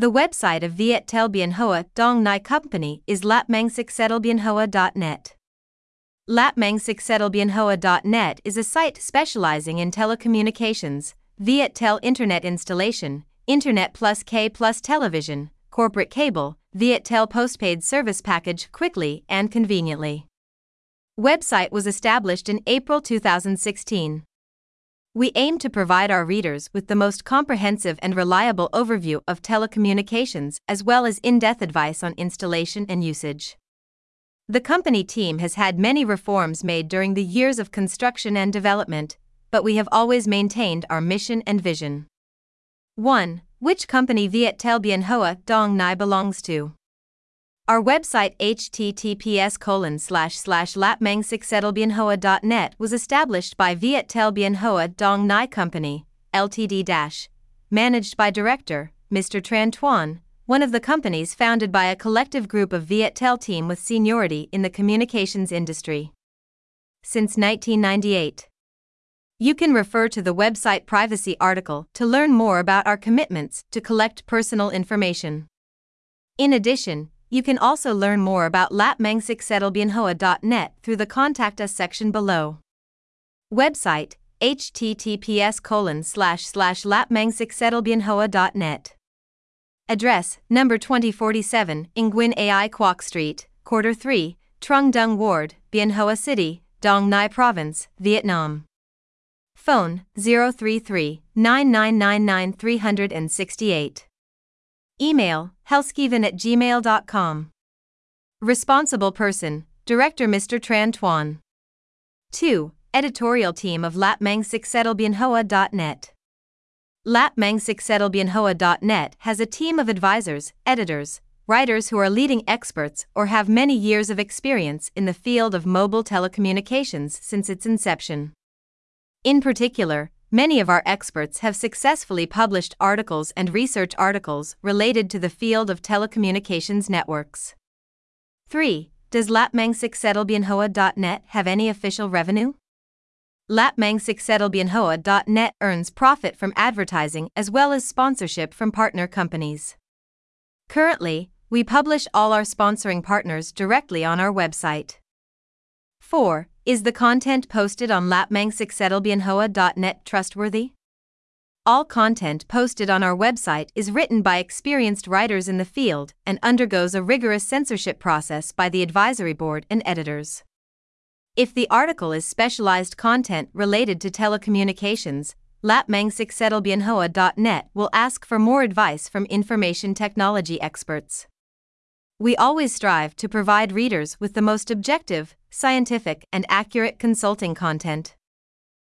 The website of Viettel Bien Hoa Dong Nai Company is Lapmangviettelbienhoa.net. Lapmangviettelbienhoa.net is a site specializing in telecommunications, Viettel Internet installation, Internet plus K+ television, corporate cable, Viettel postpaid service package quickly and conveniently. Website was established in April 2016. We aim to provide our readers with the most comprehensive and reliable overview of telecommunications as well as in-depth advice on installation and usage. The company team has had many reforms made during the years of construction and development, but we have always maintained our mission and vision. 1. Which company Viettel Bien Hoa Dong Nai belongs to? Our website https://lapmangviettelbienhoa.net was established by Viettel Bien Hoa Dong Nai Company, Ltd., managed by Director, Mr. Tran Tuan, one of the companies founded by a collective group of Viettel team with seniority in the communications industry. Since 1998. You can refer to the website privacy article to learn more about our commitments to collect personal information. In addition, you can also learn more about Lapmangviettelbienhoa.net through the Contact Us section below. Website, https://lapmangviettelbienhoa.net. Address, number 2047, Nguyen Ai Quoc Street, Quarter 3, Trung Dung Ward, Bien Hoa City, Dong Nai Province, Vietnam. Phone, 033-9999-368. Email, helskivan@gmail.com. Responsible person, Director Mr. Tran Tuan. 2. Editorial team of Lapmangviettelbienhoa.net. Lapmangviettelbienhoa.net has a team of advisors, editors, writers who are leading experts or have many years of experience in the field of mobile telecommunications since its inception. In particular, many of our experts have successfully published articles and research articles related to the field of telecommunications networks. 3. Does Lapmangviettelbienhoa.net have any official revenue? Lapmangviettelbienhoa.net earns profit from advertising as well as sponsorship from partner companies. Currently, we publish all our sponsoring partners directly on our website. 4. Is the content posted on Lapmangviettelbienhoa.net trustworthy? All content posted on our website is written by experienced writers in the field and undergoes a rigorous censorship process by the advisory board and editors. If the article is specialized content related to telecommunications, Lapmangviettelbienhoa.net will ask for more advice from information technology experts. We always strive to provide readers with the most objective, scientific, and accurate consulting content.